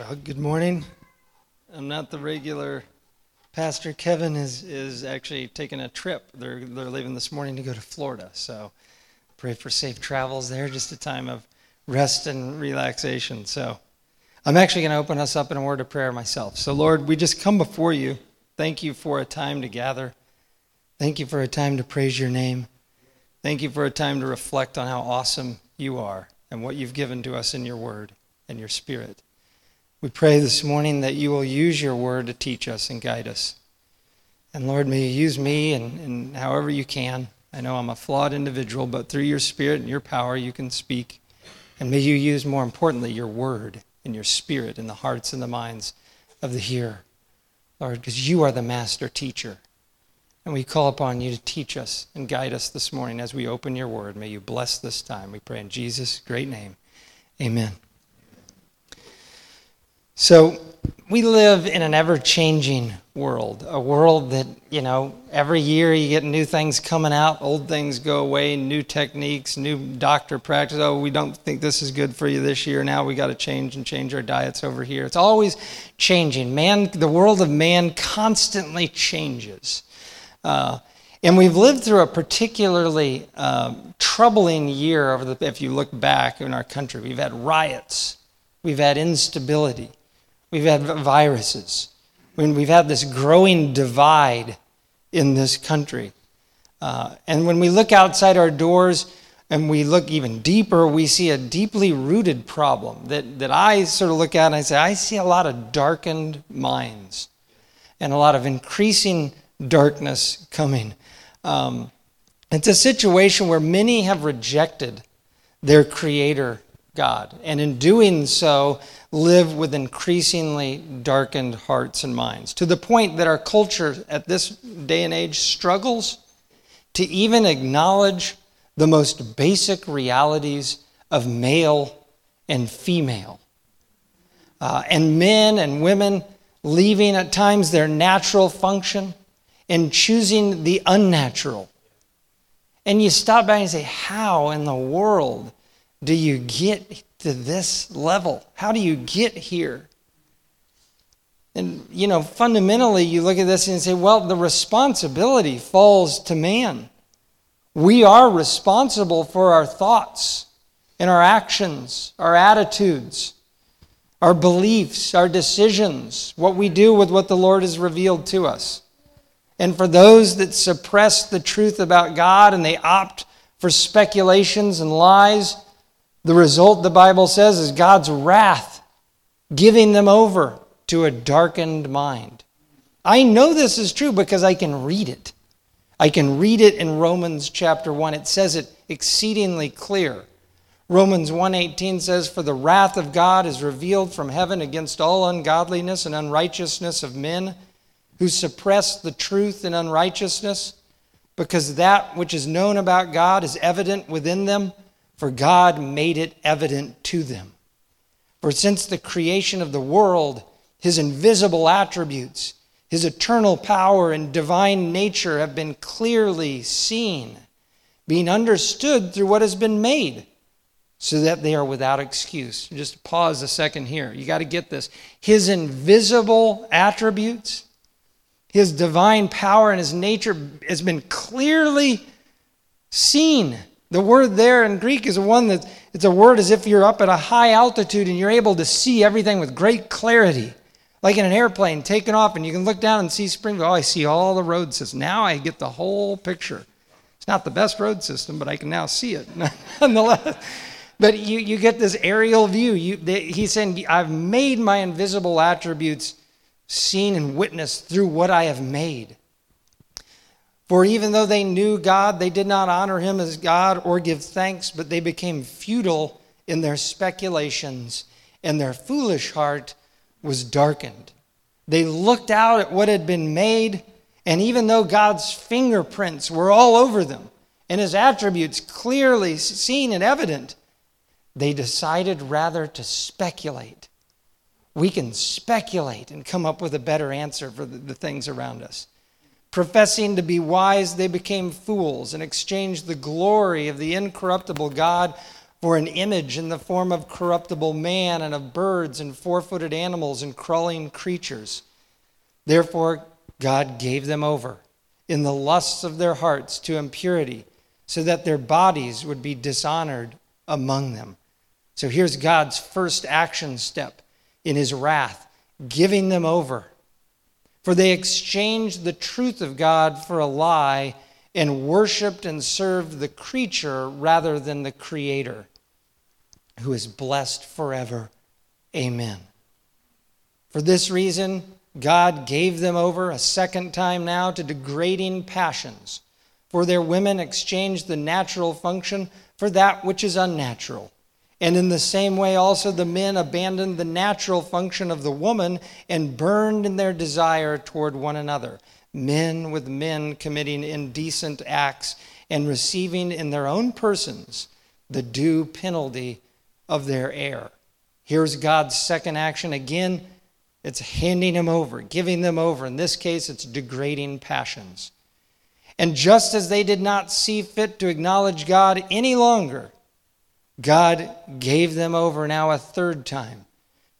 Well, good morning. I'm not the regular. Pastor Kevin is actually taking a trip. They're leaving this morning to go to Florida. So pray for safe travels there. Just a time of rest and relaxation. So I'm actually going to open us up in a word of prayer myself. So Lord, we just come before you. Thank you for a time to gather. Thank you for a time to praise your name. Thank you for a time to reflect on how awesome you are and what you've given to us in your word and your spirit. We pray this morning that you will use your word to teach us and guide us. And Lord, may you use me and however you can. I know I'm a flawed individual, but through your spirit and your power, you can speak. And may you use, more importantly, your word and your spirit in the hearts and the minds of the hearer, Lord, because you are the master teacher. And we call upon you to teach us and guide us this morning as we open your word. May you bless this time. We pray in Jesus' great name. Amen. So we live in an ever-changing world, a world that, every year you get new things coming out, old things go away, new techniques, new doctor practice. Oh, we don't think this is good for you this year. Now we got to change our diets over here. It's always changing. Man, the world of man constantly changes. And we've lived through a particularly troubling year if you look back in our country. We've had riots. We've had instability. We've had viruses. We've had this growing divide in this country. And when we look outside our doors and we look even deeper, we see a deeply rooted problem that I sort of look at and I say, I see a lot of darkened minds and a lot of increasing darkness coming. It's a situation where many have rejected their Creator God, and in doing so, live with increasingly darkened hearts and minds, to the point that our culture at this day and age struggles to even acknowledge the most basic realities of male and female, and men and women leaving at times their natural function and choosing the unnatural. And you stop back and say, how in the world do you get to this level? How do you get here? And, fundamentally, you look at this and say, well, the responsibility falls to man. We are responsible for our thoughts and our actions, our attitudes, our beliefs, our decisions, what we do with what the Lord has revealed to us. And for those that suppress the truth about God and they opt for speculations and lies, the result, the Bible says, is God's wrath, giving them over to a darkened mind. I know this is true because I can read it. I can read it in Romans chapter 1. It says it exceedingly clear. Romans 1:18 says, "For the wrath of God is revealed from heaven against all ungodliness and unrighteousness of men who suppress the truth in unrighteousness, because that which is known about God is evident within them, for God made it evident to them. For since the creation of the world, his invisible attributes, his eternal power and divine nature have been clearly seen, being understood through what has been made, so that they are without excuse." Just pause a second here. You got to get this. His invisible attributes, his divine power and his nature has been clearly seen. The word there in Greek is one that it's a word as if you're up at a high altitude and you're able to see everything with great clarity. Like in an airplane taking off and you can look down and see Springfield. Oh, I see all the road systems. Now I get the whole picture. It's not the best road system, but I can now see it nonetheless. But you get this aerial view. He's saying, I've made my invisible attributes seen and witnessed through what I have made. For even though they knew God, they did not honor him as God or give thanks, but they became futile in their speculations, and their foolish heart was darkened. They looked out at what had been made, and even though God's fingerprints were all over them, and his attributes clearly seen and evident, they decided rather to speculate. We can speculate and come up with a better answer for the things around us. Professing to be wise, they became fools and exchanged the glory of the incorruptible God For an image in the form of corruptible man and of birds and four-footed animals and crawling creatures. Therefore, God gave them over in the lusts of their hearts to impurity, so that their bodies would be dishonored among them. So here's God's first action step in his wrath, giving them over. For they exchanged the truth of God for a lie and worshiped and served the creature rather than the Creator, who is blessed forever. Amen. For this reason, God gave them over a second time now to degrading passions. For their women exchanged the natural function for that which is unnatural. And in the same way also the men abandoned the natural function of the woman and burned in their desire toward one another, men with men committing indecent acts and receiving in their own persons the due penalty of their error. Here's God's second action again. It's handing them over, giving them over. In this case, it's degrading passions. And just as they did not see fit to acknowledge God any longer, God gave them over now a third time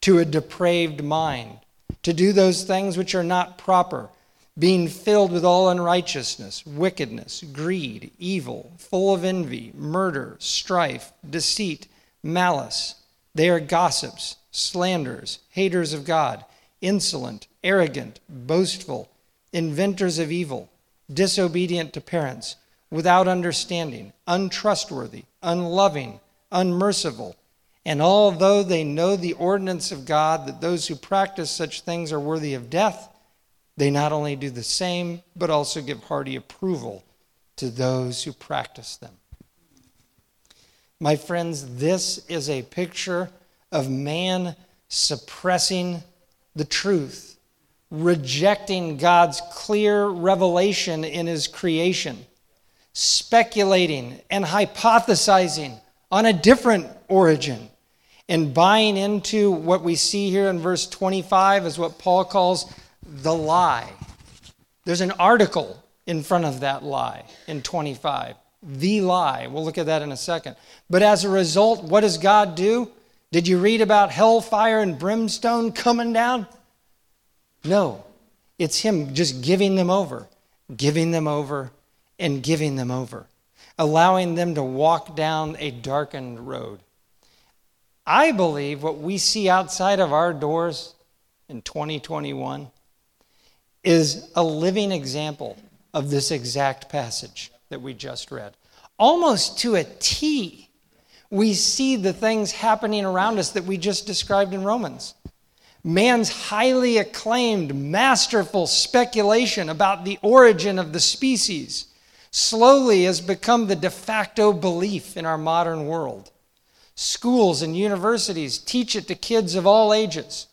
to a depraved mind, to do those things which are not proper, being filled with all unrighteousness, wickedness, greed, evil, full of envy, murder, strife, deceit, malice. They are gossips, slanderers, haters of God, insolent, arrogant, boastful, inventors of evil, disobedient to parents, without understanding, untrustworthy, unloving, unmerciful. And although they know the ordinance of God, that those who practice such things are worthy of death, they not only do the same, but also give hearty approval to those who practice them. My friends, this is a picture of man suppressing the truth, rejecting God's clear revelation in his creation, speculating and hypothesizing on a different origin, and buying into what we see here in verse 25 is what Paul calls the lie. There's an article in front of that lie in 25. The lie. We'll look at that in a second. But as a result, what does God do? Did you read about hellfire and brimstone coming down? No. It's him just giving them over, and giving them over, allowing them to walk down a darkened road. I believe what we see outside of our doors in 2021 is a living example of this exact passage that we just read. Almost to a T, we see the things happening around us that we just described in Romans. Man's highly acclaimed, masterful speculation about the origin of the species slowly has become the de facto belief in our modern world. Schools and universities teach it to kids of all ages.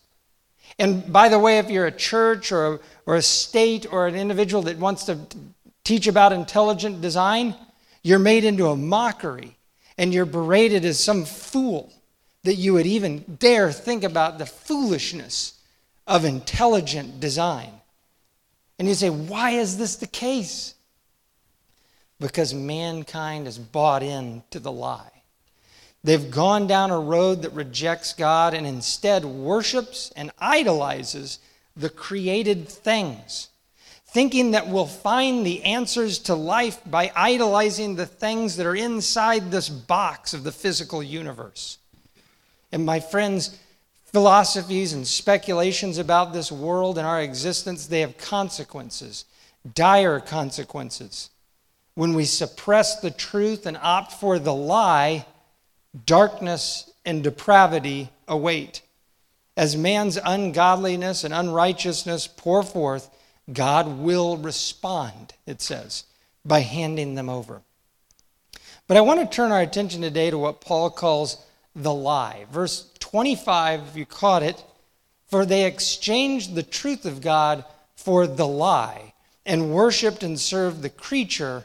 And by the way, if you're a church or a state or an individual that wants to teach about intelligent design, you're made into a mockery and you're berated as some fool that you would even dare think about the foolishness of intelligent design. And you say, why is this the case? Because mankind has bought into the lie. They've gone down a road that rejects God and instead worships and idolizes the created things, thinking that we'll find the answers to life by idolizing the things that are inside this box of the physical universe. And my friends, philosophies and speculations about this world and our existence, they have consequences, dire consequences. When we suppress the truth and opt for the lie, darkness and depravity await. As man's ungodliness and unrighteousness pour forth, God will respond, it says, by handing them over. But I want to turn our attention today to what Paul calls the lie. Verse 25, you caught it, for they exchanged the truth of God for the lie and worshiped and served the creature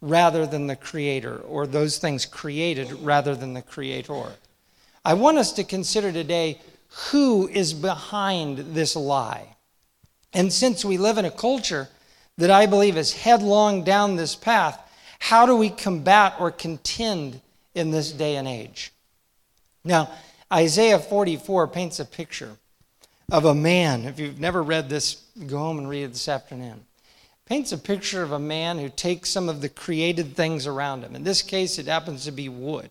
rather than the Creator, or those things created rather than the Creator. I want us to consider today who is behind this lie. And since we live in a culture that I believe is headlong down this path, how do we combat or contend in this day and age. Now, Isaiah 44 paints a picture of a man. If you've never read this, go home and read it this afternoon. Paints a picture of a man who takes some of the created things around him. In this case, it happens to be wood.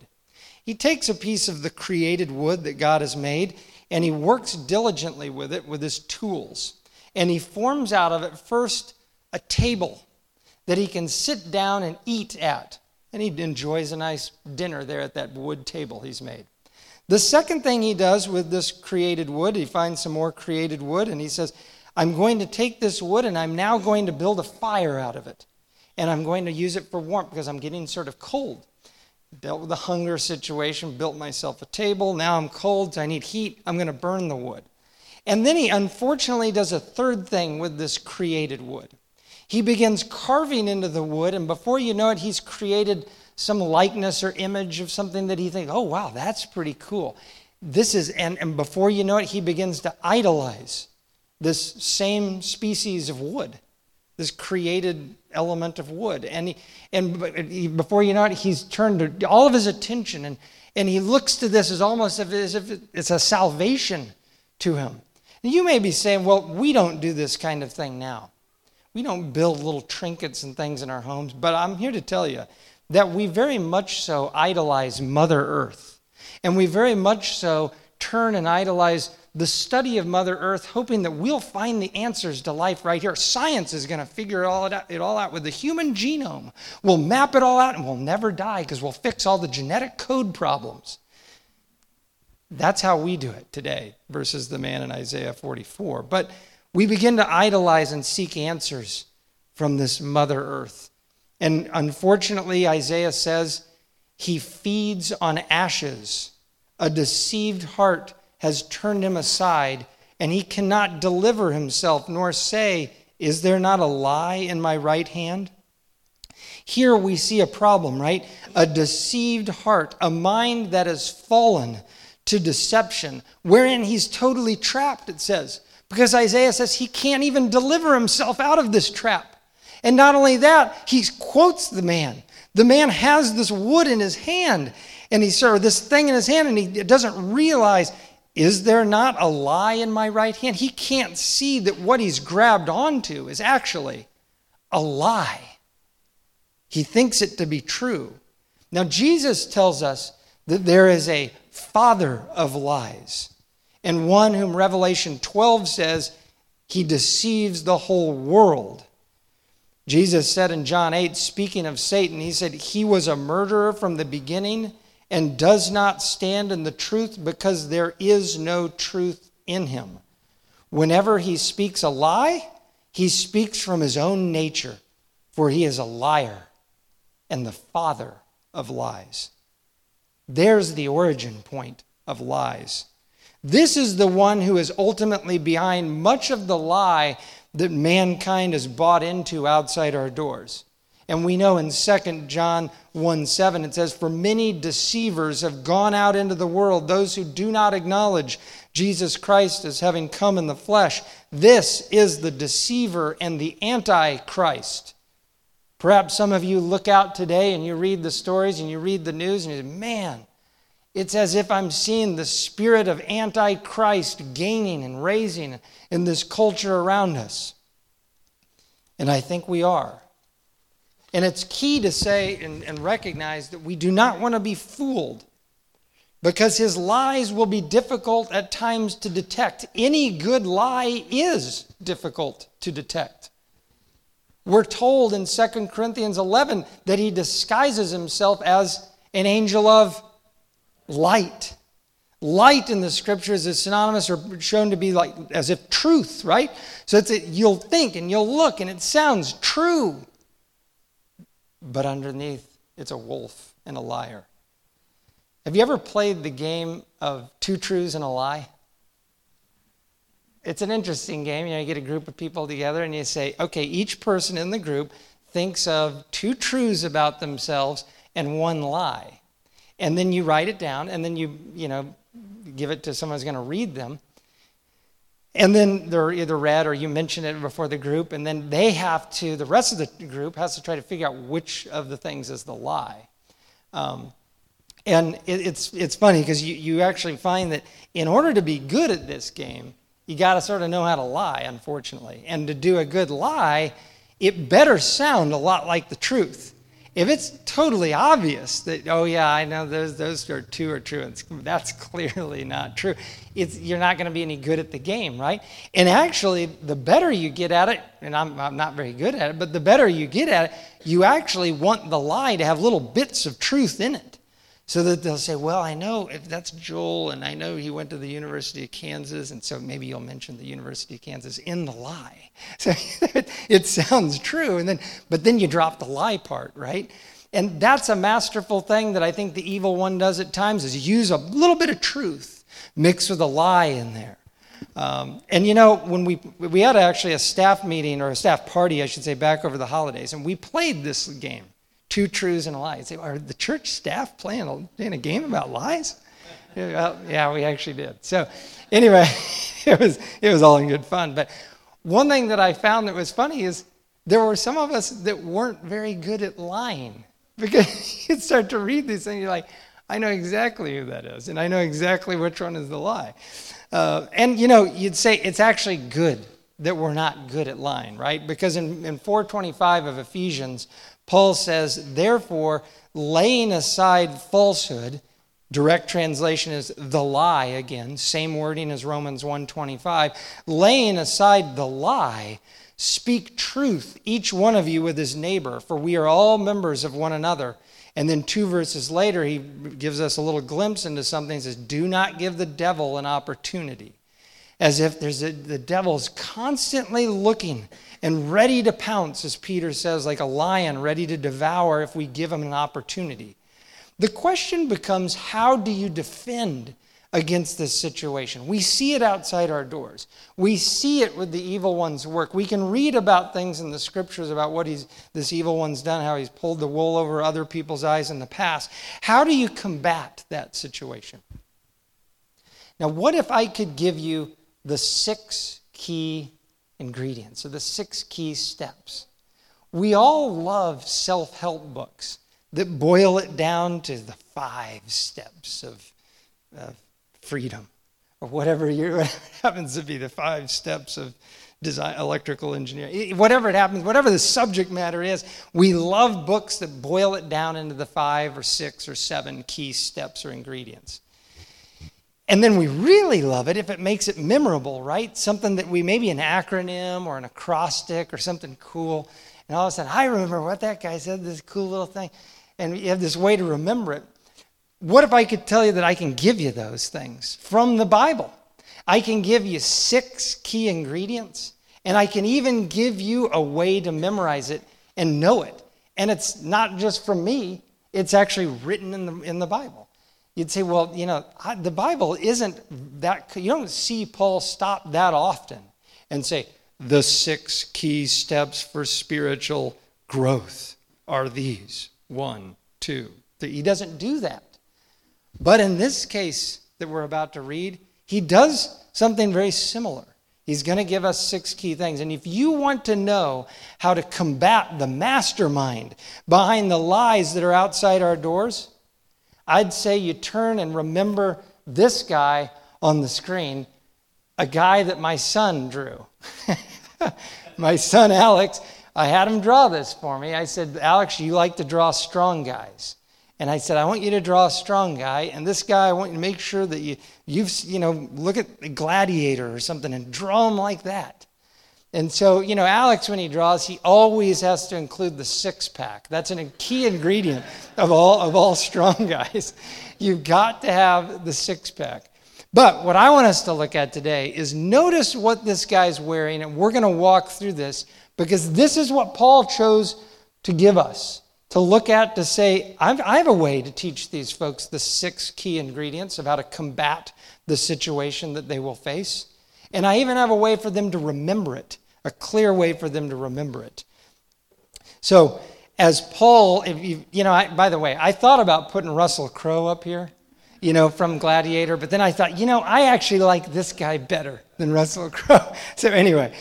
He takes a piece of the created wood that God has made, and he works diligently with it with his tools. And he forms out of it first a table that he can sit down and eat at. And he enjoys a nice dinner there at that wood table he's made. The second thing he does with this created wood, he finds some more created wood, and he says, I'm going to take this wood and I'm now going to build a fire out of it. And I'm going to use it for warmth because I'm getting sort of cold. Dealt with the hunger situation, built myself a table. Now I'm cold, so I need heat. I'm going to burn the wood. And then he unfortunately does a third thing with this created wood. He begins carving into the wood, and before you know it, he's created some likeness or image of something that he thinks, oh, wow, that's pretty cool. This is, and before you know it, he begins to idolize this same species of wood, this created element of wood. And before you know it, he's turned to all of his attention, and he looks to this as almost as if it's a salvation to him. And you may be saying, well, we don't do this kind of thing now. We don't build little trinkets and things in our homes, but I'm here to tell you that we very much so idolize Mother Earth. And we very much so turn and idolize the study of Mother Earth, hoping that we'll find the answers to life right here. Science is going to figure it all out with the human genome. We'll map it all out and we'll never die because we'll fix all the genetic code problems. That's how we do it today versus the man in Isaiah 44. But we begin to idolize and seek answers from this Mother Earth. And unfortunately, Isaiah says, he feeds on ashes. A deceived heart has turned him aside, and he cannot deliver himself, nor say, is there not a lie in my right hand? Here we see a problem, right? A deceived heart, a mind that has fallen to deception, wherein he's totally trapped, it says. Because Isaiah says he can't even deliver himself out of this trap. And not only that, he quotes the man. The man has this wood in his hand, and this thing in his hand, and he doesn't realize, is there not a lie in my right hand? He can't see that what he's grabbed onto is actually a lie. He thinks it to be true. Now, Jesus tells us that there is a father of lies, and one whom Revelation 12 says he deceives the whole world. Jesus said in John 8, speaking of Satan, he said, he was a murderer from the beginning and does not stand in the truth because there is no truth in him. Whenever he speaks a lie, he speaks from his own nature, for he is a liar and the father of lies. There's the origin point of lies. This is the one who is ultimately behind much of the lie that mankind has bought into outside our doors. And we know in 2 John 1:7 it says, for many deceivers have gone out into the world, those who do not acknowledge Jesus Christ as having come in the flesh. This is the deceiver and the antichrist. Perhaps some of you look out today and you read the stories and you read the news and you say, man, it's as if I'm seeing the spirit of Antichrist gaining and raising in this culture around us. And I think we are. And it's key to say and recognize that we do not want to be fooled, because his lies will be difficult at times to detect. Any good lie is difficult to detect. We're told in 2 Corinthians 11 that he disguises himself as an angel of light. Light in the scriptures is synonymous or shown to be like as if truth, right? So you'll think and you'll look and it sounds true. But underneath, it's a wolf and a liar. Have you ever played the game of two truths and a lie? It's an interesting game. You get a group of people together and you say, okay, each person in the group thinks of two truths about themselves and one lie. And then you write it down, and then you give it to someone who's going to read them. And then they're either read or you mention it before the group, and then the rest of the group has to try to figure out which of the things is the lie. And it's funny because you actually find that in order to be good at this game, you got to sort of know how to lie, unfortunately. And to do a good lie, it better sound a lot like the truth. If it's totally obvious that, oh yeah, I know those are two are true, and that's clearly not true, you're not going to be any good at the game, right? And actually, the better you get at it, and I'm not very good at it, but the better you get at it, you actually want the lie to have little bits of truth in it. So that they'll say, well, I know if that's Joel, and I know he went to the University of Kansas, and so maybe you'll mention the University of Kansas in the lie. So it sounds true, but then you drop the lie part, right? And that's a masterful thing that I think the evil one does at times, is use a little bit of truth mixed with a lie in there. And you know, when we had actually a staff meeting, or a staff party, I should say, back over the holidays, and we played this game. Two truths and a lie. Say, are the church staff playing a game about lies? Well, yeah, we actually did. So anyway, it was all in good fun. But one thing that I found that was funny is there were some of us that weren't very good at lying. Because you'd start to read these things, you're like, I know exactly who that is, and I know exactly which one is the lie. And you know, you'd say it's actually good that we're not good at lying, right? Because in 4:25 of Ephesians, Paul says, therefore, laying aside falsehood, direct translation is the lie again, same wording as Romans 1:25, laying aside the lie, speak truth, each one of you with his neighbor, for we are all members of one another. And then 2 verses later, he gives us a little glimpse into something. He says, do not give the devil an opportunity. As if the devil's constantly looking and ready to pounce, as Peter says, like a lion ready to devour if we give him an opportunity. The question becomes, how do you defend against this situation? We see it outside our doors. We see it with the evil one's work. We can read about things in the scriptures about what this evil one's done, how he's pulled the wool over other people's eyes in the past. How do you combat that situation? Now, what if I could give you the 6 key ingredients, so the 6 key steps? We all love self-help books that boil it down to the 5 steps of freedom, or whatever happens to be the 5 steps of design, electrical engineering, whatever it happens, whatever the subject matter is. We love books that boil it down into the 5 or 6 or 7 key steps or ingredients. And then we really love it if it makes it memorable, right? Something that maybe an acronym or an acrostic or something cool. And all of a sudden, I remember what that guy said, this cool little thing. And you have this way to remember it. What if I could tell you that I can give you those things from the Bible? I can give you 6 key ingredients, and I can even give you a way to memorize it and know it. And it's not just from me, it's actually written in the Bible. You'd say, well, you know, the Bible isn't that, you don't see Paul stop that often and say, the 6 key steps for spiritual growth are these, 1, 2, 3. He doesn't do that. But in this case that we're about to read, he does something very similar. He's going to give us 6 key things. And if you want to know how to combat the mastermind behind the lies that are outside our doors, I'd say you turn and remember this guy on the screen, a guy that my son drew. My son, Alex, I had him draw this for me. I said, Alex, you like to draw strong guys. And I said, I want you to draw a strong guy. And this guy, I want you to make sure that you look at the Gladiator or something and draw him like that. And so, you know, Alex, when he draws, he always has to include the 6-pack. That's a key ingredient of all strong guys. You've got to have the 6-pack. But what I want us to look at today is notice what this guy's wearing, and we're going to walk through this because this is what Paul chose to give us, to look at, to say, I have a way to teach these folks the 6 key ingredients of how to combat the situation that they will face. And I even have a way for them to remember it. A clear way for them to remember it. So, as Paul, by the way, I thought about putting Russell Crowe up here, you know, from Gladiator, but then I thought, you know, I actually like this guy better than Russell Crowe. So anyway,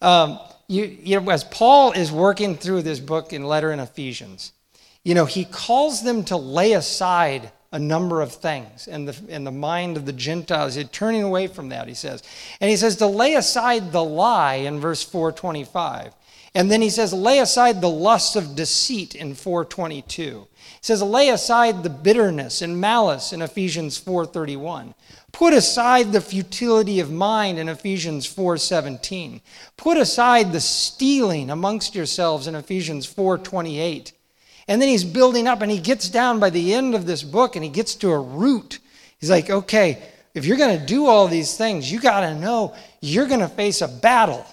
as Paul is working through this book in letter in Ephesians, you know, he calls them to lay aside a number of things. And the mind of the Gentiles, they're turning away from that, he says. And he says to lay aside the lie in verse 4:25. And then he says, lay aside the lust of deceit in 4:22. He says, lay aside the bitterness and malice in Ephesians 4:31. Put aside the futility of mind in Ephesians 4:17. Put aside the stealing amongst yourselves in Ephesians 4:28. And then he's building up, and he gets down by the end of this book, and he gets to a root. He's like, okay, if you're going to do all these things, you got to know you're going to face a battle.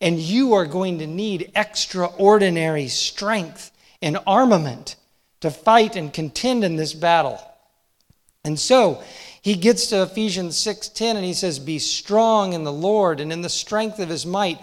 And you are going to need extraordinary strength and armament to fight and contend in this battle. And so he gets to Ephesians 6:10 and he says, be strong in the Lord and in the strength of his might.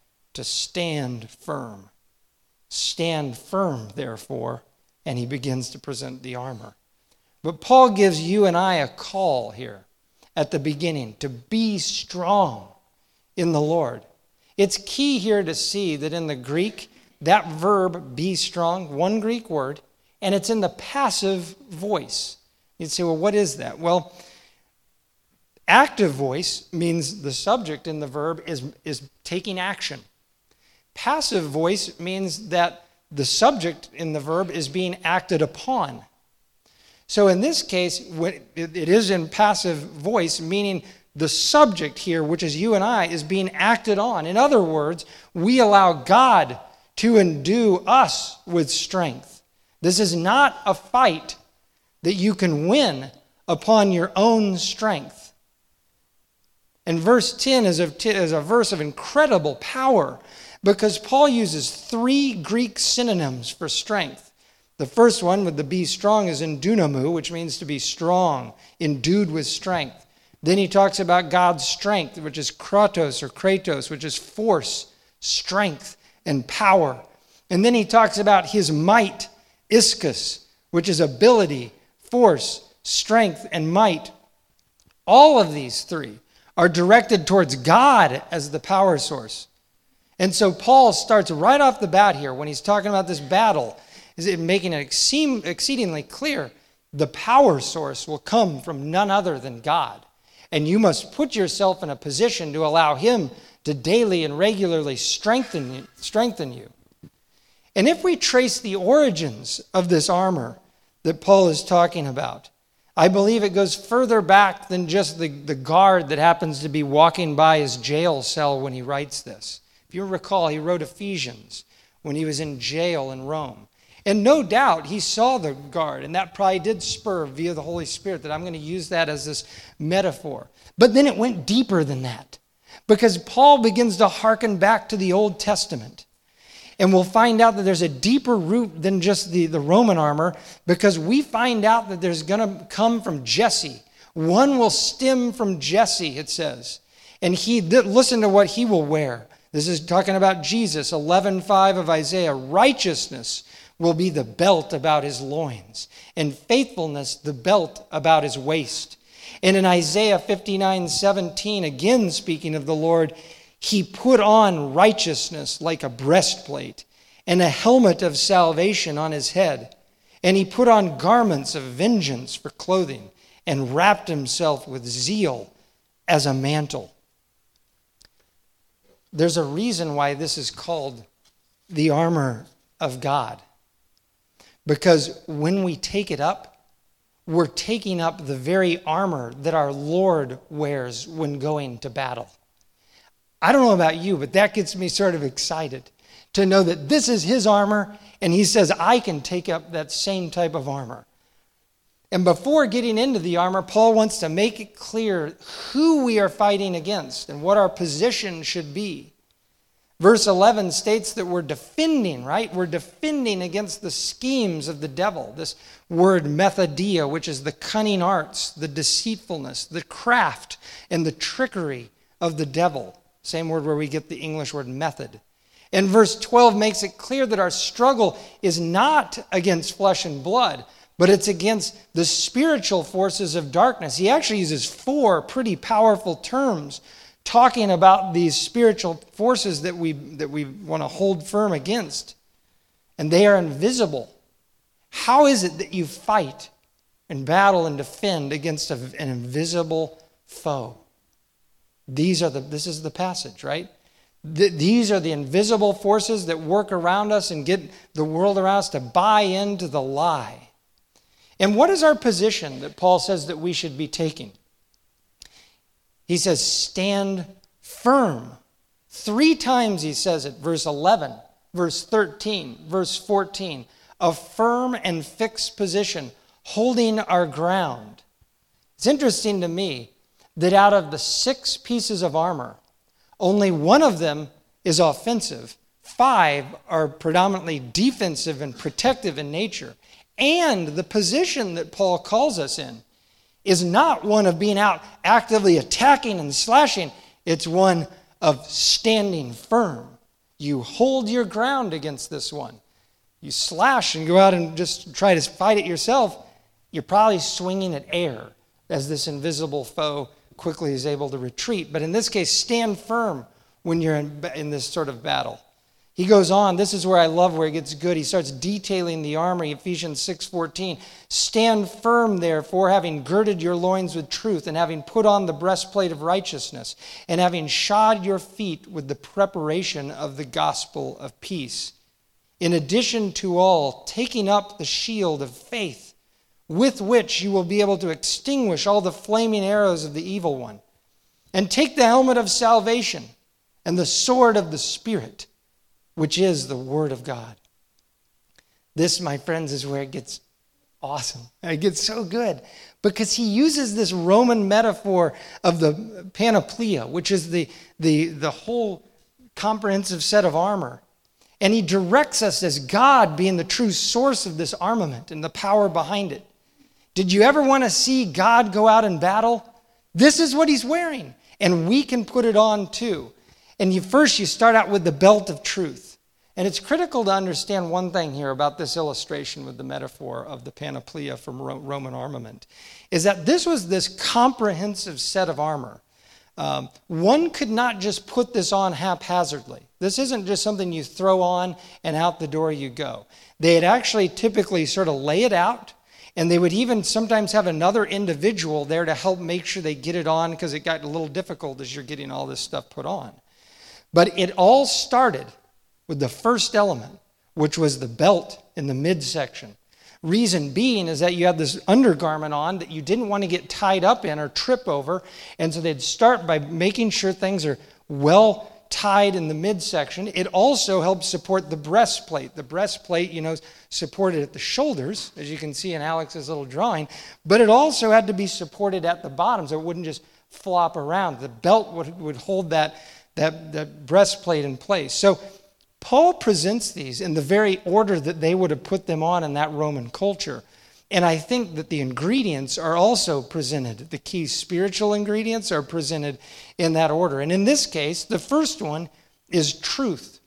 to stand firm. Stand firm, therefore, and he begins to present the armor. But Paul gives you and I a call here at the beginning, to be strong in the Lord. It's key here to see that in the Greek, that verb, be strong, one Greek word, and it's in the passive voice. You'd say, well, what is that? Well, active voice means the subject in the verb is taking action. Passive voice means that the subject in the verb is being acted upon. So in this case, it is in passive voice, meaning the subject here, which is you and I, is being acted on. In other words, we allow God to endue us with strength. This is not a fight that you can win upon your own strength. And verse 10 is a verse of incredible power because Paul uses three Greek synonyms for strength. The first one with the be strong is in dunamu, which means to be strong, endued with strength. Then he talks about God's strength, which is kratos, which is force, strength, and power. And then he talks about his might, ischus, which is ability, force, strength, and might. All of these three are directed towards God as the power source. And so Paul starts right off the bat here when he's talking about this battle, is making it seem exceedingly clear the power source will come from none other than God. And you must put yourself in a position to allow him to daily and regularly strengthen you. And if we trace the origins of this armor that Paul is talking about, I believe it goes further back than just the guard that happens to be walking by his jail cell when he writes this. If you recall, he wrote Ephesians when he was in jail in Rome. And no doubt he saw the guard, and that probably did spur via the Holy Spirit that I'm going to use that as this metaphor. But then it went deeper than that because Paul begins to hearken back to the Old Testament. And we'll find out that there's a deeper root than just the Roman armor because we find out that there's going to come from Jesse. One will stem from Jesse, it says. And he listen to what he will wear. This is talking about Jesus, 11:5 of Isaiah, righteousness will be the belt about his loins, and faithfulness the belt about his waist. And in Isaiah 59:17, again speaking of the Lord, he put on righteousness like a breastplate and a helmet of salvation on his head. And he put on garments of vengeance for clothing and wrapped himself with zeal as a mantle. There's a reason why this is called the armor of God. Because when we take it up, we're taking up the very armor that our Lord wears when going to battle. I don't know about you, but that gets me sort of excited to know that this is his armor, and he says, I can take up that same type of armor. And before getting into the armor, Paul wants to make it clear who we are fighting against and what our position should be. Verse 11 states that we're defending, right? We're defending against the schemes of the devil. This word methodia, which is the cunning arts, the deceitfulness, the craft, and the trickery of the devil. Same word where we get the English word method. And verse 12 makes it clear that our struggle is not against flesh and blood, but it's against the spiritual forces of darkness. He actually uses four pretty powerful terms talking about these spiritual forces that we want to hold firm against. And they are invisible. How is it that you fight and battle and defend against an invisible foe? This is the passage, right? These are the invisible forces that work around us and get the world around us to buy into the lie. And what is our position that Paul says that we should be taking? He says, stand firm. 3 times he says it, verse 11, verse 13, verse 14. A firm and fixed position, holding our ground. It's interesting to me that out of the 6 pieces of armor, only one of them is offensive. 5 are predominantly defensive and protective in nature. And the position that Paul calls us in is not one of being out actively attacking and slashing. It's one of standing firm. You hold your ground against this one. You slash and go out and just try to fight it yourself. You're probably swinging at air as this invisible foe quickly is able to retreat. But in this case, stand firm when you're in this sort of battle. He goes on. This is where I love where it gets good. He starts detailing the armor, Ephesians 6:14. Stand firm, therefore, having girded your loins with truth, and having put on the breastplate of righteousness, and having shod your feet with the preparation of the gospel of peace. In addition to all, taking up the shield of faith, with which you will be able to extinguish all the flaming arrows of the evil one. And take the helmet of salvation and the sword of the Spirit, which is the Word of God. This, my friends, is where it gets awesome. It gets so good because he uses this Roman metaphor of the panoplia, which is the whole comprehensive set of armor. And he directs us as God being the true source of this armament and the power behind it. Did you ever want to see God go out in battle? This is what he's wearing, and we can put it on too. And you start out with the belt of truth. And it's critical to understand one thing here about this illustration with the metaphor of the panoplia from Roman armament, is that this was this comprehensive set of armor. One could not just put this on haphazardly. This isn't just something you throw on and out the door you go. They'd actually typically sort of lay it out, and they would even sometimes have another individual there to help make sure they get it on, because it got a little difficult as you're getting all this stuff put on. But it all started with the first element, which was the belt in the midsection. Reason being is that you had this undergarment on that you didn't want to get tied up in or trip over. And so they'd start by making sure things are well tied in the midsection. It also helped support the breastplate. The breastplate, supported at the shoulders, as you can see in Alex's little drawing. But it also had to be supported at the bottom so it wouldn't just flop around. The belt would hold that breastplate in place. So Paul presents these in the very order that they would have put them on in that Roman culture. And I think that the ingredients are also presented. The key spiritual ingredients are presented in that order. And in this case, the first one is truth.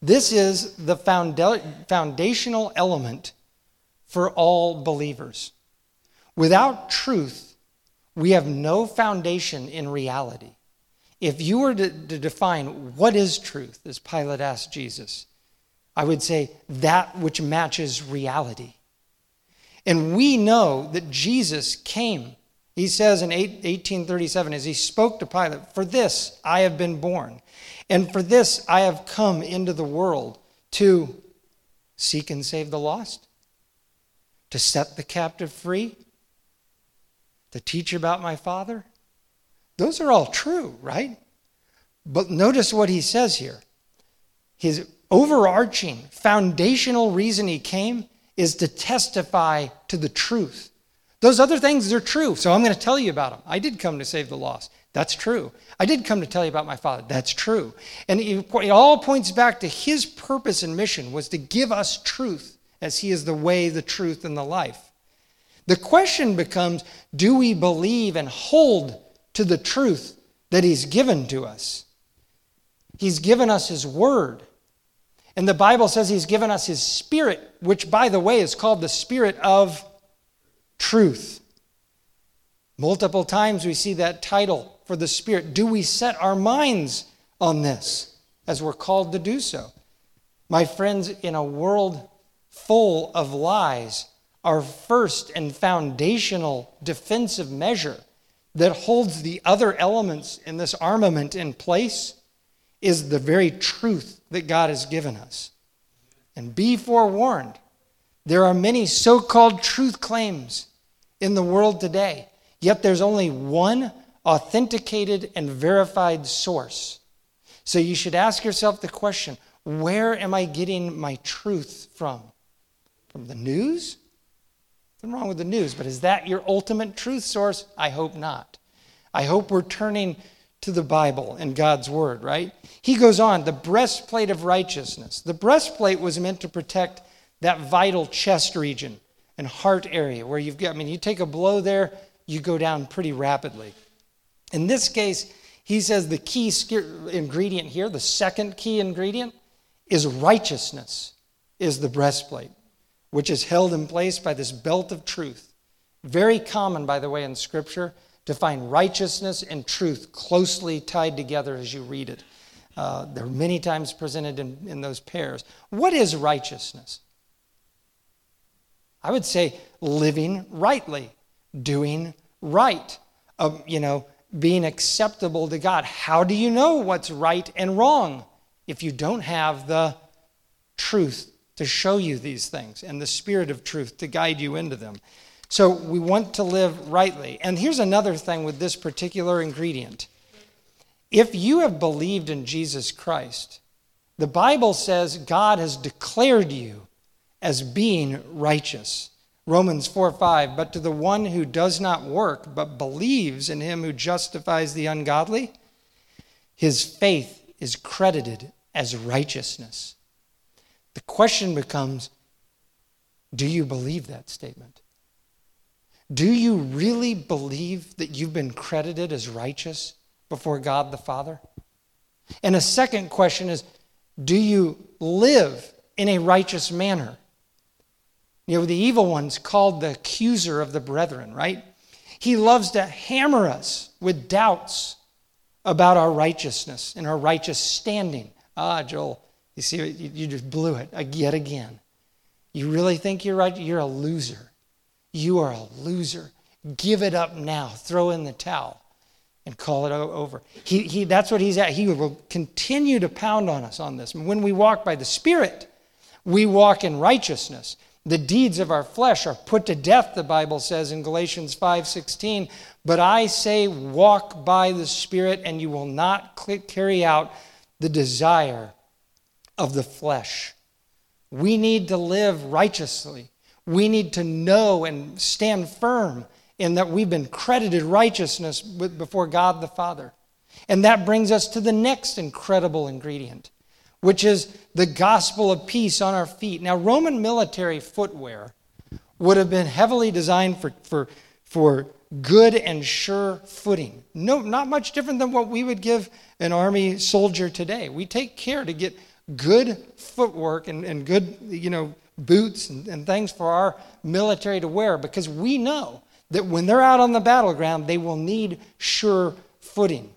This is the foundational element for all believers. Without truth, we have no foundation in reality. If you were to define what is truth, as Pilate asked Jesus, I would say that which matches reality. And we know that Jesus came. He says in 1837, as he spoke to Pilate, "For this I have been born, and for this I have come into the world, to seek and save the lost, to set the captive free, to teach about my Father." Those are all true, right? But notice what he says here. His overarching, foundational reason he came is to testify to the truth. Those other things are true, so I'm going to tell you about them. I did come to save the lost. That's true. I did come to tell you about my Father. That's true. And it all points back to his purpose and mission was to give us truth as he is the way, the truth, and the life. The question becomes, do we believe and hold to the truth that he's given to us? He's given us his word. And the Bible says he's given us his spirit, which, by the way, is called the spirit of truth. Multiple times we see that title for the Spirit. Do we set our minds on this as we're called to do so? My friends, in a world full of lies, our first and foundational defensive measure that holds the other elements in this armament in place is the very truth that God has given us. And be forewarned, there are many so-called truth claims in the world today. Yet there's only one authenticated and verified source. So you should ask yourself the question, where am I getting my truth from? From the news? Nothing wrong with the news, but is that your ultimate truth source? I hope not. I hope we're turning to the Bible and God's word, right? He goes on, the breastplate of righteousness. The breastplate was meant to protect that vital chest region and heart area where you've got, I mean, you take a blow there, you go down pretty rapidly. In this case, he says the key ingredient here, the second key ingredient, is righteousness, is the breastplate, which is held in place by this belt of truth. Very common, by the way, in Scripture, to find righteousness and truth closely tied together as you read it. They're many times presented in those pairs. What is righteousness? I would say living rightly. Doing right, being acceptable to God. How do you know what's right and wrong if you don't have the truth to show you these things and the spirit of truth to guide you into them? So we want to live rightly. And here's another thing with this particular ingredient. If you have believed in Jesus Christ, the Bible says God has declared you as being righteous. Romans 4:5, but to the one who does not work, but believes in him who justifies the ungodly, his faith is credited as righteousness. The question becomes, do you believe that statement? Do you really believe that you've been credited as righteous before God the Father? And a second question is, do you live in a righteous manner? The evil one's called the accuser of the brethren, right? He loves to hammer us with doubts about our righteousness and our righteous standing. Ah, Joel, you see, you just blew it yet again. You really think you're right? You're a loser. You are a loser. Give it up now. Throw in the towel and call it over. He that's what he's at. He will continue to pound on us on this. When we walk by the Spirit, we walk in righteousness. The deeds of our flesh are put to death, the Bible says in Galatians 5:16. But I say, walk by the Spirit, and you will not carry out the desire of the flesh. We need to live righteously. We need to know and stand firm in that we've been credited righteousness before God the Father. And that brings us to the next incredible ingredient, which is the gospel of peace on our feet. Now, Roman military footwear would have been heavily designed for good and sure footing. No, not much different than what we would give an army soldier today. We take care to get good footwork and good boots and things for our military to wear because we know that when they're out on the battleground, they will need sure footing.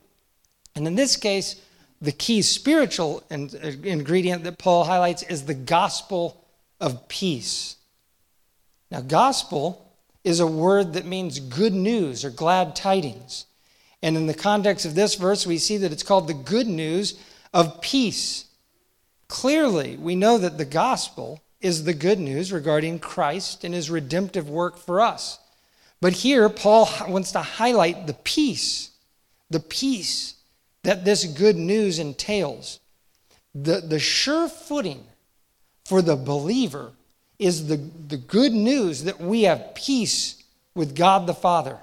And in this case, the key spiritual ingredient that Paul highlights is the gospel of peace. Now, gospel is a word that means good news or glad tidings. And in the context of this verse, we see that it's called the good news of peace. Clearly, we know that the gospel is the good news regarding Christ and his redemptive work for us. But here, Paul wants to highlight the peace that this good news entails. The sure footing for the believer is the good news that we have peace with God the Father,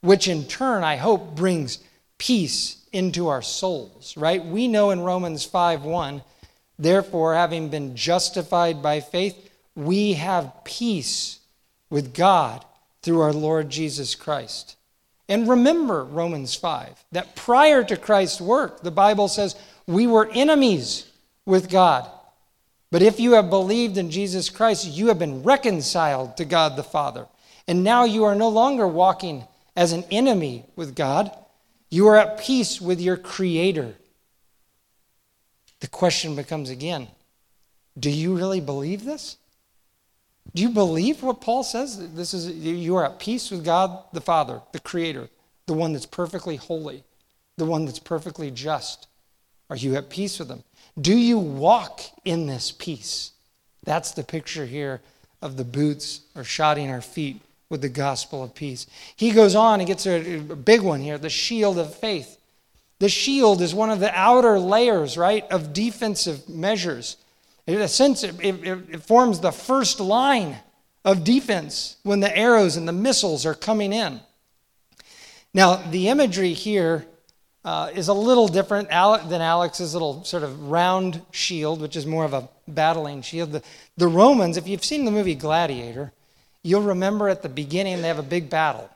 which in turn, I hope, brings peace into our souls, right? We know in Romans 5:1, therefore, having been justified by faith, we have peace with God through our Lord Jesus Christ. And remember Romans 5, that prior to Christ's work, the Bible says we were enemies with God. But if you have believed in Jesus Christ, you have been reconciled to God the Father. And now you are no longer walking as an enemy with God. You are at peace with your Creator. The question becomes again, do you really believe this? Do you believe what Paul says? This is, you are at peace with God the Father, the Creator, the one that's perfectly holy, the one that's perfectly just. Are you at peace with him? Do you walk in this peace? That's the picture here of the boots or shodding our feet with the gospel of peace. He goes on and gets a big one here, the shield of faith. The shield is one of the outer layers, right, of defensive measures. In a sense, it forms the first line of defense when the arrows and the missiles are coming in. Now, the imagery here is a little different than Alex's little sort of round shield, which is more of a battling shield. The Romans, if you've seen the movie Gladiator, you'll remember at the beginning they have a big battle,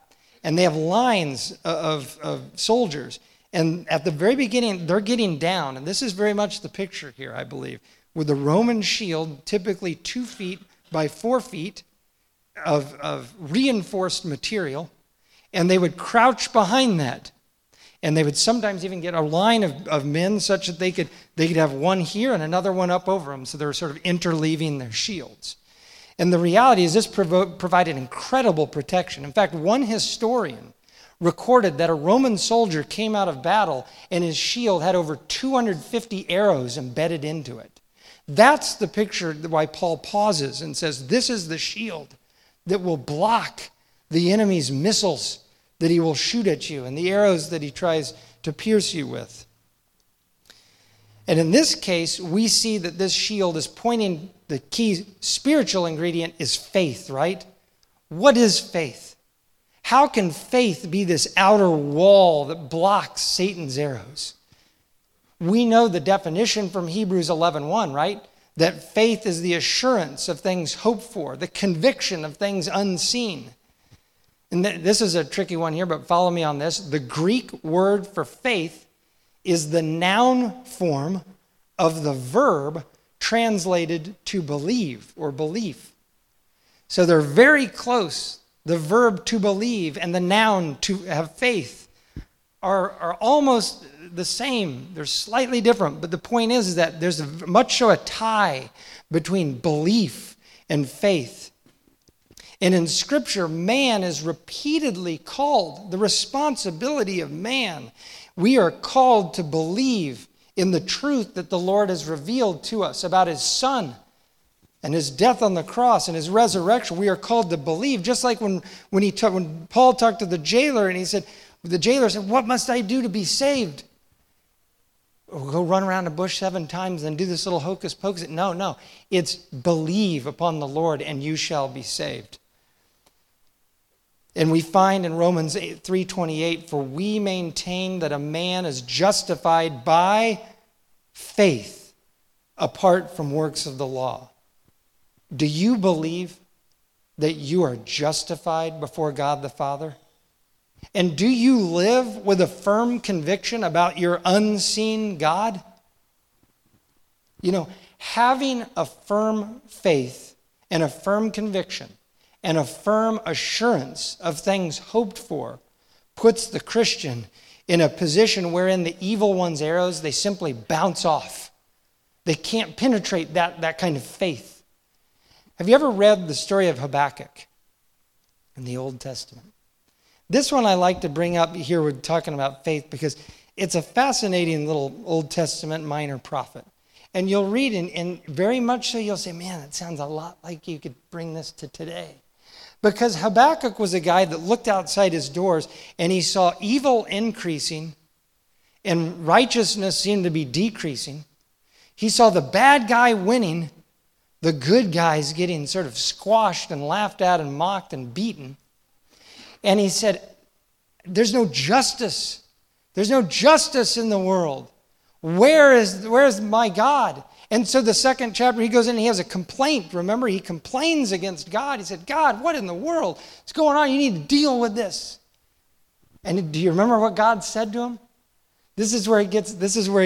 and they have lines of soldiers. And at the very beginning, they're getting down, and this is very much the picture here, I believe, with the Roman shield, typically 2 feet by 4 feet of reinforced material, and they would crouch behind that. And they would sometimes even get a line of men such that they could have one here and another one up over them, so they were sort of interleaving their shields. And the reality is this provided incredible protection. In fact, one historian recorded that a Roman soldier came out of battle and his shield had over 250 arrows embedded into it. That's the picture why Paul pauses and says, this is the shield that will block the enemy's missiles that he will shoot at you and the arrows that he tries to pierce you with. And in this case, we see that this shield is pointing, the key spiritual ingredient is faith, right? What is faith? How can faith be this outer wall that blocks Satan's arrows? We know the definition from Hebrews 11:1, right? That faith is the assurance of things hoped for, the conviction of things unseen. And this is a tricky one here, but follow me on this. The Greek word for faith is the noun form of the verb translated to believe or belief. So they're very close. The verb to believe and the noun to have faith are almost the same. They're slightly different, but the point is that there's a tie between belief and faith. And in Scripture, man is repeatedly called, the responsibility of man. We are called to believe in the truth that the Lord has revealed to us about his Son and his death on the cross and his resurrection. We are called to believe, just like when Paul talked to the jailer and he said, the jailer said, what must I do to be saved? Or go run around a bush 7 times and do this little hocus pocus. No. It's believe upon the Lord and you shall be saved. And we find in Romans 3:28, for we maintain that a man is justified by faith apart from works of the law. Do you believe that you are justified before God the Father? And do you live with a firm conviction about your unseen God? You know, having a firm faith and a firm conviction and a firm assurance of things hoped for puts the Christian in a position wherein the evil one's arrows, they simply bounce off. They can't penetrate that kind of faith. Have you ever read the story of Habakkuk in the Old Testament? This one I like to bring up here when talking about faith because it's a fascinating little Old Testament minor prophet. And you'll read, and very much so you'll say, man, it sounds a lot like you could bring this to today. Because Habakkuk was a guy that looked outside his doors and he saw evil increasing and righteousness seemed to be decreasing. He saw the bad guy winning, the good guys getting sort of squashed and laughed at and mocked and beaten. And he said, there's no justice. There's no justice in the world. Where is my God? And so the second chapter, he goes in and he has a complaint. Remember, he complains against God. He said, God, what in the world is going on? You need to deal with this. And do you remember what God said to him? This is where he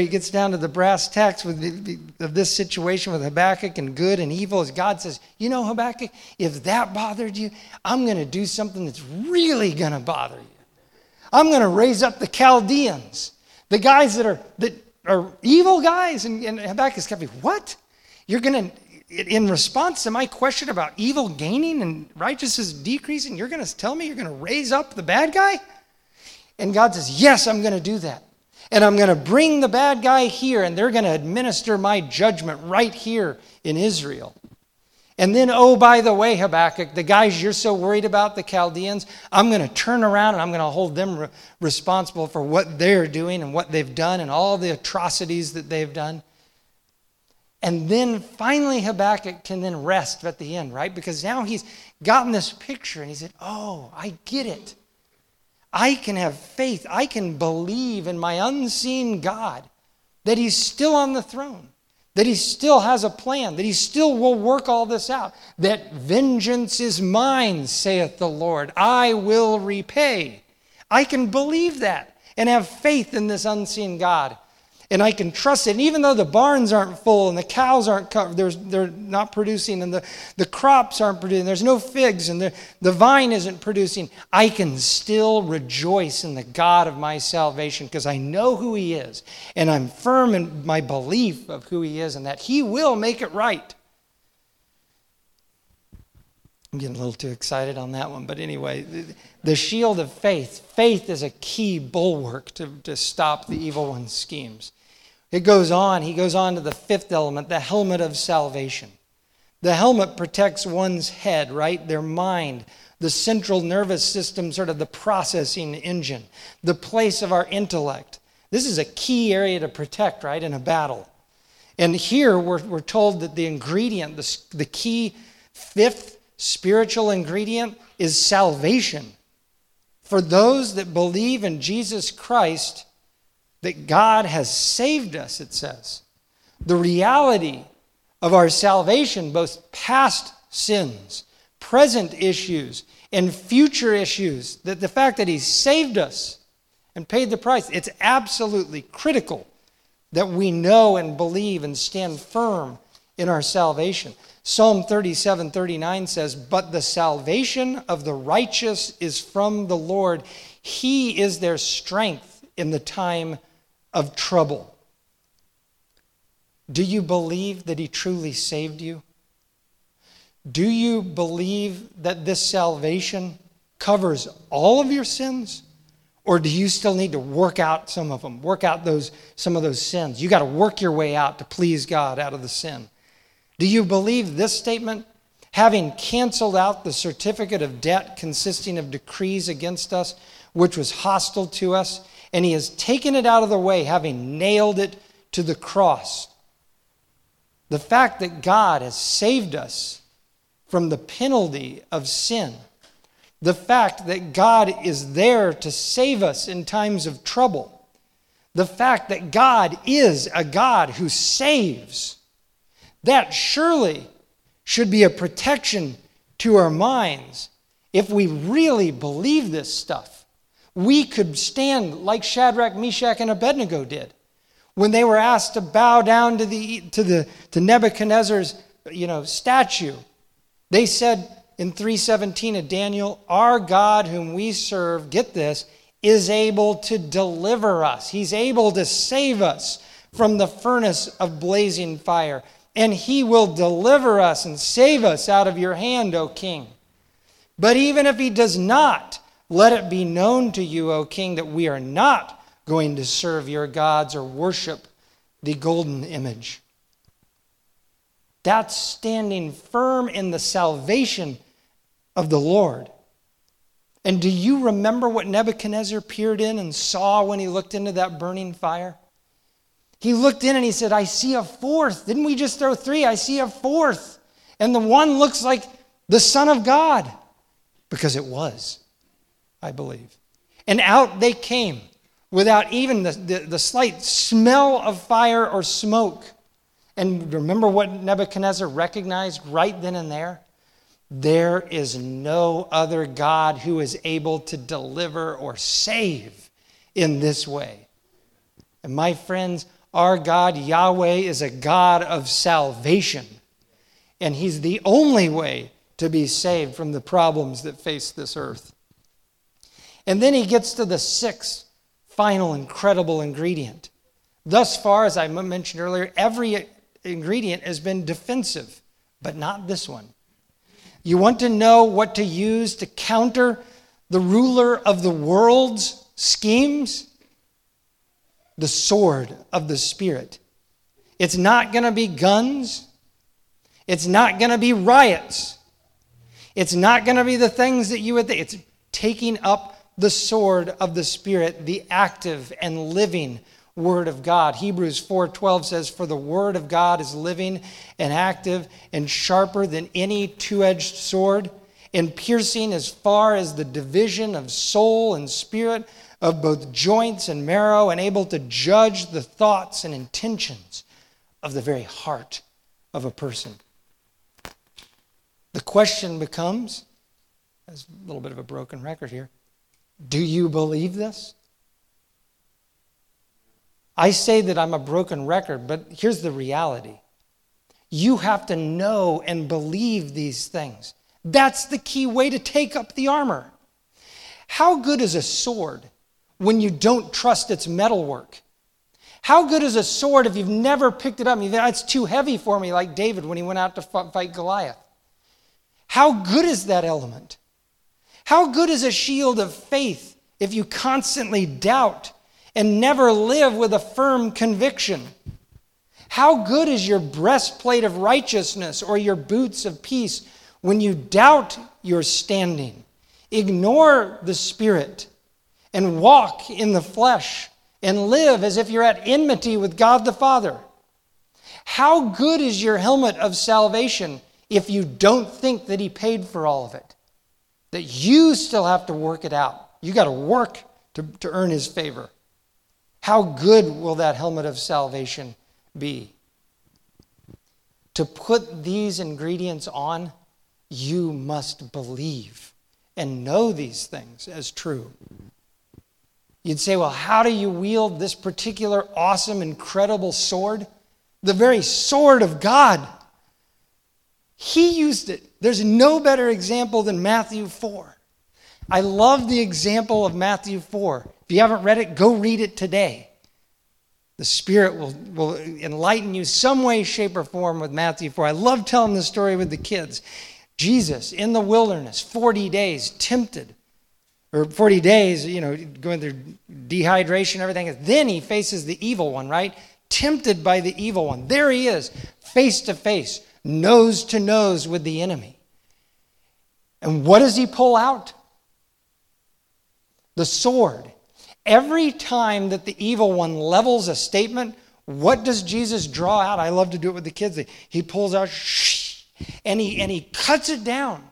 gets down to the brass tacks of this situation with Habakkuk and good and evil. As God says, you know, Habakkuk, if that bothered you, I'm going to do something that's really going to bother you. I'm going to raise up the Chaldeans, the guys that are evil guys. And Habakkuk's got to be, what? You're going to, in response to my question about evil gaining and righteousness decreasing, you're going to tell me you're going to raise up the bad guy? And God says, yes, I'm going to do that. And I'm going to bring the bad guy here, and they're going to administer my judgment right here in Israel. And then, oh, by the way, Habakkuk, the guys you're so worried about, the Chaldeans, I'm going to turn around and I'm going to hold them responsible for what they're doing and what they've done and all the atrocities that they've done. And then finally Habakkuk can then rest at the end, right? Because now he's gotten this picture and he said, oh, I get it. I can have faith. I can believe in my unseen God, that he's still on the throne, that he still has a plan, that he still will work all this out, that vengeance is mine, saith the Lord. I will repay. I can believe that and have faith in this unseen God, and I can trust it. And even though the barns aren't full and the cows aren't covered, they're not producing, and the crops aren't producing, there's no figs, and the vine isn't producing, I can still rejoice in the God of my salvation because I know who he is, and I'm firm in my belief of who he is and that he will make it right. I'm getting a little too excited on that one, but anyway, the shield of faith. Faith is a key bulwark to stop the evil one's schemes. It goes on. He goes on to the fifth element, the helmet of salvation. The helmet protects one's head, right? Their mind, the central nervous system, sort of the processing engine, the place of our intellect. This is a key area to protect, right, in a battle. And here we're told that the ingredient, the key fifth spiritual ingredient is salvation. For those that believe in Jesus Christ, that God has saved us, it says. The reality of our salvation, both past sins, present issues, and future issues, that the fact that he saved us and paid the price, it's absolutely critical that we know and believe and stand firm in our salvation. Psalm 37:39 says, but the salvation of the righteous is from the Lord. He is their strength in the time of trouble. Do you believe that he truly saved you? Do you believe that this salvation covers all of your sins? Or do you still need to work out some of them? Work out some of those sins. You got to work your way out to please God out of the sin. Do you believe this statement? Having canceled out the certificate of debt consisting of decrees against us, which was hostile to us, and he has taken it out of the way, having nailed it to the cross. The fact that God has saved us from the penalty of sin, the fact that God is there to save us in times of trouble, the fact that God is a God who saves, that surely should be a protection to our minds. If we really believe this stuff, we could stand like Shadrach, Meshach, and Abednego did when they were asked to bow down to Nebuchadnezzar's, statue. They said in 3:17 of Daniel, our God whom we serve, get this, is able to deliver us. He's able to save us from the furnace of blazing fire. And he will deliver us and save us out of your hand, O king. But even if he does not, let it be known to you, O king, that we are not going to serve your gods or worship the golden image. That's standing firm in the salvation of the Lord. And do you remember what Nebuchadnezzar peered in and saw when he looked into that burning fire? He looked in and he said, I see a fourth. Didn't we just throw three? I see a fourth. And the one looks like the Son of God. Because it was, I believe. And out they came, without even the slight smell of fire or smoke. And remember what Nebuchadnezzar recognized right then and there? There is no other God who is able to deliver or save in this way. And my friends, our God, Yahweh, is a God of salvation. And he's the only way to be saved from the problems that face this earth. And then he gets to the sixth, final, incredible ingredient. Thus far, as I mentioned earlier, every ingredient has been defensive, but not this one. You want to know what to use to counter the ruler of the world's schemes? The sword of the Spirit. It's not going to be guns. It's not going to be riots. It's not going to be the things that you would think. It's taking up the sword of the Spirit, the active and living Word of God. Hebrews 4:12 says, "For the Word of God is living and active and sharper than any two-edged sword, and piercing as far as the division of soul and spirit, of both joints and marrow, and able to judge the thoughts and intentions of the very heart of a person." The question becomes, as a little bit of a broken record here, do you believe this? I say that I'm a broken record, but here's the reality. You have to know and believe these things. That's the key way to take up the armor. How good is a sword when you don't trust its metalwork? How good is a sword if you've never picked it up and you think, it's too heavy for me, like David when he went out to fight Goliath? How good is that element? How good is a shield of faith if you constantly doubt and never live with a firm conviction? How good is your breastplate of righteousness or your boots of peace when you doubt your standing, ignore the Spirit, and walk in the flesh and live as if you're at enmity with God the Father? How good is your helmet of salvation if you don't think that He paid for all of it, that you still have to work it out? You got to work to earn His favor. How good will that helmet of salvation be? To put these ingredients on, you must believe and know these things as true. You'd say, well, how do you wield this particular awesome, incredible sword? The very sword of God. He used it. There's no better example than Matthew 4. I love the example of Matthew 4. If you haven't read it, go read it today. The Spirit will enlighten you some way, shape, or form with Matthew 4. I love telling the story with the kids. Jesus, in the wilderness, 40 days, tempted. Or 40 days, going through dehydration and everything. Then he faces the evil one, right? Tempted by the evil one. There he is, face to face, nose to nose with the enemy. And what does he pull out? The sword. Every time that the evil one levels a statement, what does Jesus draw out? I love to do it with the kids. He pulls out, and he cuts it down.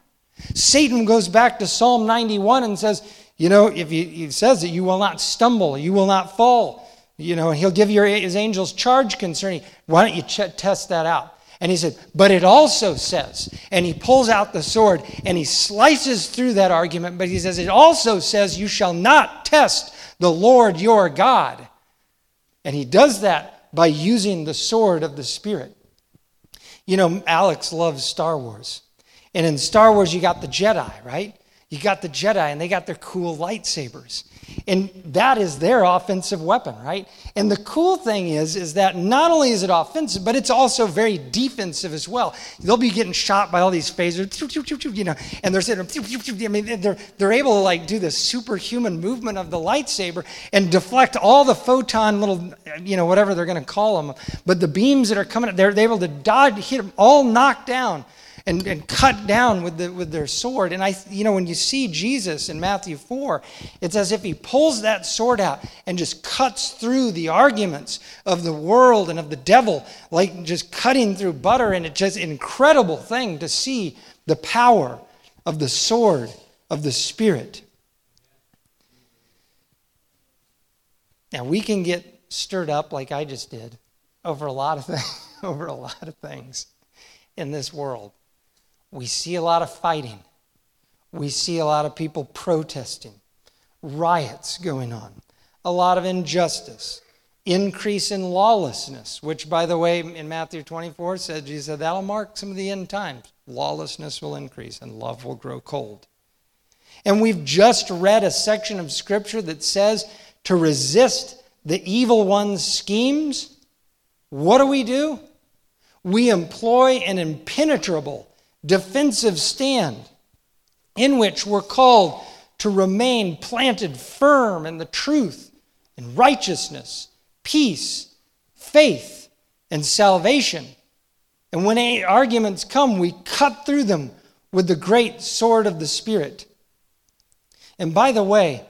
Satan goes back to Psalm 91 and says, if he says that you will not stumble, you will not fall, and he'll give his angels charge concerning. Why don't you test that out? And he said, but it also says, and he pulls out the sword and he slices through that argument, but he says, it also says you shall not test the Lord your God. And he does that by using the sword of the Spirit. Alex loves Star Wars. And in Star Wars, you got the Jedi, right? You got the Jedi, and they got their cool lightsabers. And that is their offensive weapon, right? And the cool thing is that not only is it offensive, but it's also very defensive as well. They'll be getting shot by all these phasers, and they're sitting, they're able to do this superhuman movement of the lightsaber and deflect all the photon little, whatever they're going to call them. But the beams that are coming, they're able to dodge, hit them, all knocked down. And cut down with their sword. And when you see Jesus in Matthew 4, it's as if he pulls that sword out and just cuts through the arguments of the world and of the devil, like just cutting through butter. And it's just an incredible thing to see the power of the sword of the Spirit. Now, we can get stirred up like I just did over a lot of things, in this world. We see a lot of fighting. We see a lot of people protesting, riots going on, a lot of injustice, increase in lawlessness, which, by the way, in Matthew 24, Jesus said, that'll mark some of the end times. Lawlessness will increase and love will grow cold. And we've just read a section of Scripture that says to resist the evil one's schemes. What do? We employ an impenetrable defensive stand in which we're called to remain planted firm in the truth and righteousness, peace, faith, and salvation. And when arguments come, we cut through them with the great sword of the Spirit. And by the way,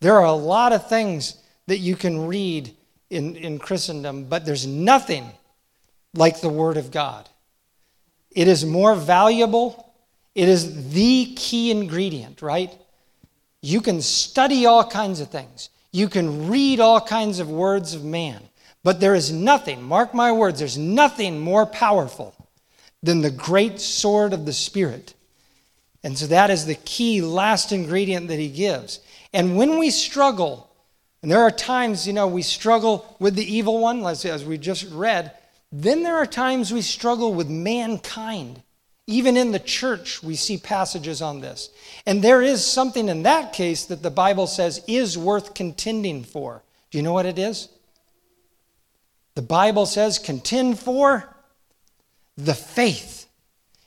there are a lot of things that you can read in Christendom, but there's nothing like the Word of God. It is more valuable. It is the key ingredient, right? You can study all kinds of things. You can read all kinds of words of man. But there is nothing, mark my words, there's nothing more powerful than the great sword of the Spirit. And so that is the key last ingredient that he gives. And when we struggle, and there are times, we struggle with the evil one, as we just read, then there are times we struggle with mankind. Even in the church, we see passages on this. And there is something in that case that the Bible says is worth contending for. Do you know what it is? The Bible says contend for the faith.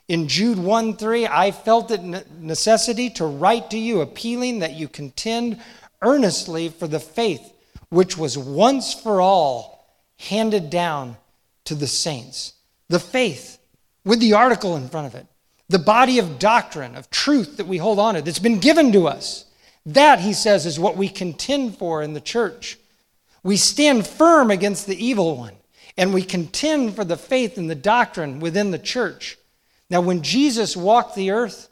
In Jude 1:3, I felt it necessity to write to you, appealing that you contend earnestly for the faith which was once for all handed down to the saints. The faith with the article in front of it. The body of doctrine, of truth that we hold on to, that's been given to us. That, he says, is what we contend for in the church. We stand firm against the evil one, and we contend for the faith and the doctrine within the church. Now, when Jesus walked the earth,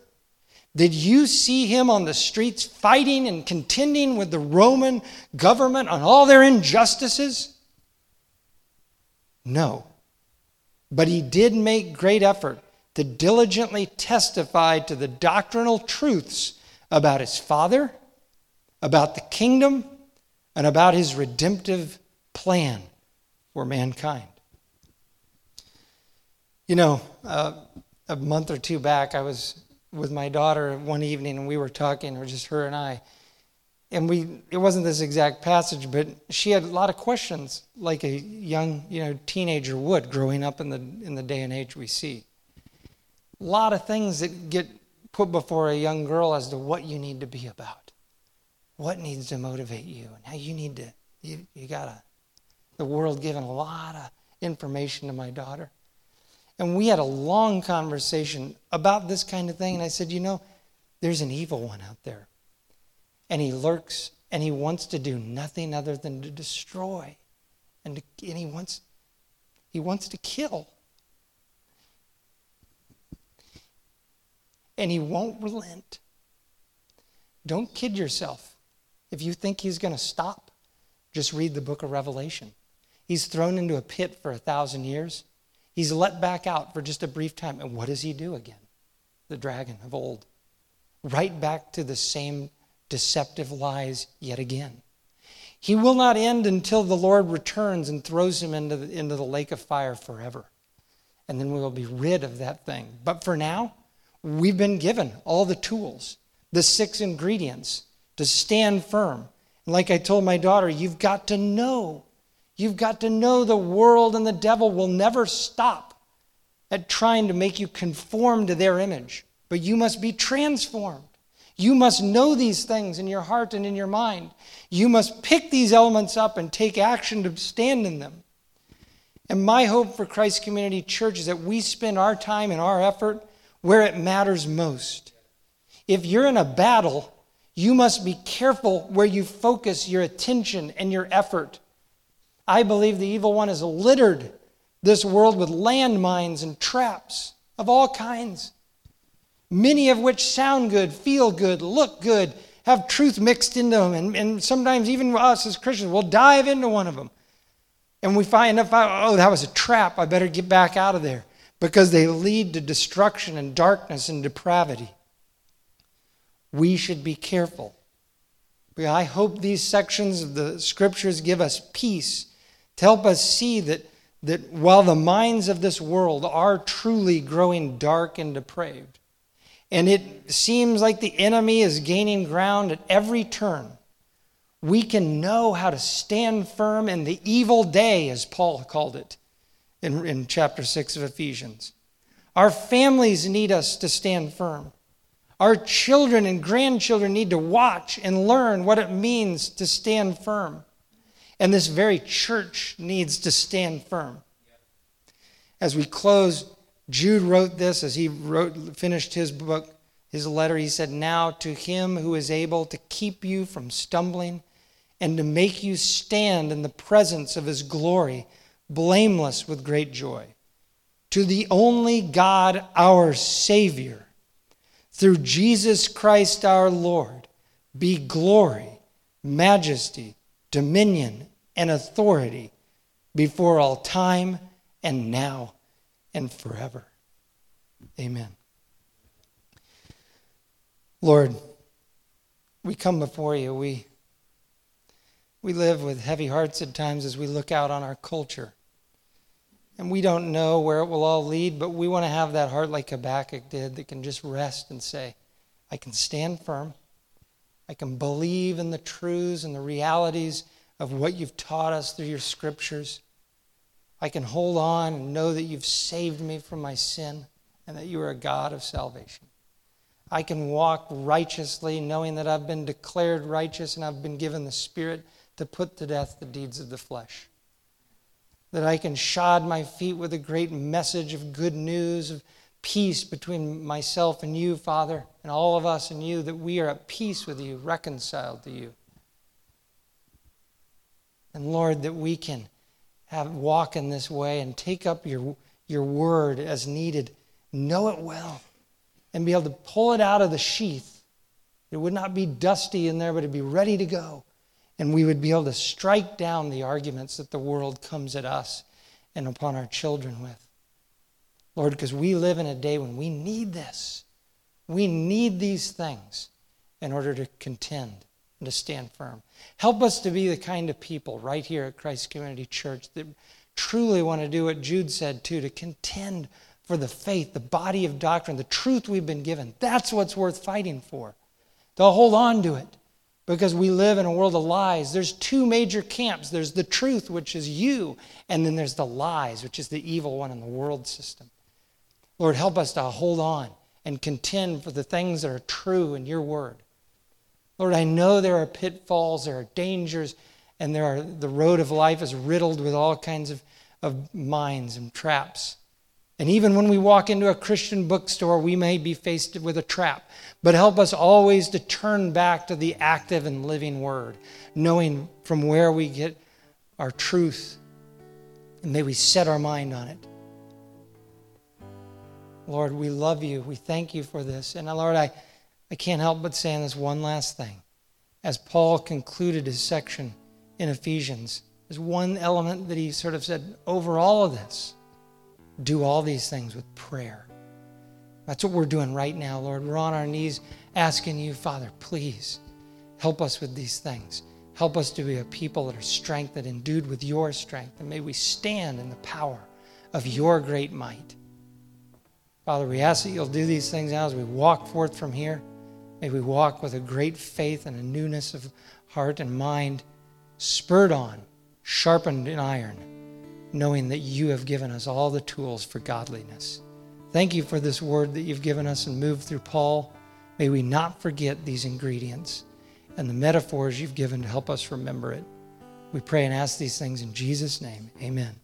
did you see him on the streets fighting and contending with the Roman government on all their injustices? No. But he did make great effort to diligently testify to the doctrinal truths about his Father, about the kingdom, and about his redemptive plan for mankind. A month or two back, I was with my daughter one evening, and we were talking, or just her and I, and it wasn't this exact passage, but she had a lot of questions, like a young, teenager would, growing up in the day and age we see. A lot of things that get put before a young girl as to what you need to be about, what needs to motivate you, and how you need to. You gotta. The world giving a lot of information to my daughter. And we had a long conversation about this kind of thing. And I said, there's an evil one out there. And he lurks, and he wants to do nothing other than to destroy. And he wants to kill. And he won't relent. Don't kid yourself. If you think he's going to stop, just read the book of Revelation. He's thrown into a pit for 1,000 years. He's let back out for just a brief time. And what does he do again? The dragon of old. Right back to the same deceptive lies yet again. He will not end until the Lord returns and throws him into the lake of fire forever. And then we will be rid of that thing. But for now, we've been given all the tools, the 6 ingredients to stand firm. And like I told my daughter, you've got to know. You've got to know the world and the devil will never stop at trying to make you conform to their image. But you must be transformed. You must know these things in your heart and in your mind. You must pick these elements up and take action to stand in them. And my hope for Christ Community Church is that we spend our time and our effort where it matters most. If you're in a battle, you must be careful where you focus your attention and your effort. I believe the evil one has littered this world with landmines and traps of all kinds, many of which sound good, feel good, look good, have truth mixed into them. And sometimes even us as Christians, we'll dive into one of them. And we find out, oh, that was a trap. I better get back out of there. Because they lead to destruction and darkness and depravity. We should be careful. I hope these sections of the Scriptures give us peace to help us see that while the minds of this world are truly growing dark and depraved, and it seems like the enemy is gaining ground at every turn, we can know how to stand firm in the evil day, as Paul called it in chapter 6 of Ephesians. Our families need us to stand firm. Our children and grandchildren need to watch and learn what it means to stand firm. And this very church needs to stand firm. As we close, Jude wrote this as he finished his book, his letter. He said, "Now to him who is able to keep you from stumbling and to make you stand in the presence of his glory, blameless with great joy. To the only God, our Savior, through Jesus Christ our Lord, be glory, majesty, dominion, and authority before all time and now and forever." Amen. Lord, we come before you. We live with heavy hearts at times as we look out on our culture. And we don't know where it will all lead, but we want to have that heart like Habakkuk did that can just rest and say, I can stand firm. I can believe in the truths and the realities of what you've taught us through your Scriptures. I can hold on and know that you've saved me from my sin and that you are a God of salvation. I can walk righteously knowing that I've been declared righteous and I've been given the Spirit to put to death the deeds of the flesh. That I can shod my feet with a great message of good news, of peace between myself and you, Father, and all of us and you, that we are at peace with you, reconciled to you. And Lord, that we can walk in this way and take up your word as needed, know it well, and be able to pull it out of the sheath. It would not be dusty in there, but it'd be ready to go. And we would be able to strike down the arguments that the world comes at us and upon our children with. Lord, because we live in a day when we need this. We need these things in order to contend and to stand firm. Help us to be the kind of people right here at Christ Community Church that truly want to do what Jude said too, to contend for the faith, the body of doctrine, the truth we've been given. That's what's worth fighting for. To hold on to it. Because we live in a world of lies. There's two major camps. There's the truth, which is you, and then there's the lies, which is the evil one in the world system. Lord, help us to hold on and contend for the things that are true in your word. Lord, I know there are pitfalls, there are dangers, and the road of life is riddled with all kinds of mines and traps. And even when we walk into a Christian bookstore, we may be faced with a trap. But help us always to turn back to the active and living word, knowing from where we get our truth. And may we set our mind on it. Lord, we love you. We thank you for this. And Lord, I can't help but saying this one last thing. As Paul concluded his section in Ephesians, there's one element that he sort of said over all of this. Do all these things with prayer. That's what we're doing right now, Lord. We're on our knees asking you, Father, please help us with these things. Help us to be a people that are strengthened, endued with your strength. And may we stand in the power of your great might. Father, we ask that you'll do these things now as we walk forth from here. May we walk with a great faith and a newness of heart and mind, spurred on, sharpened in iron, knowing that you have given us all the tools for godliness. Thank you for this word that you've given us and moved through Paul. May we not forget these ingredients and the metaphors you've given to help us remember it. We pray and ask these things in Jesus' name. Amen.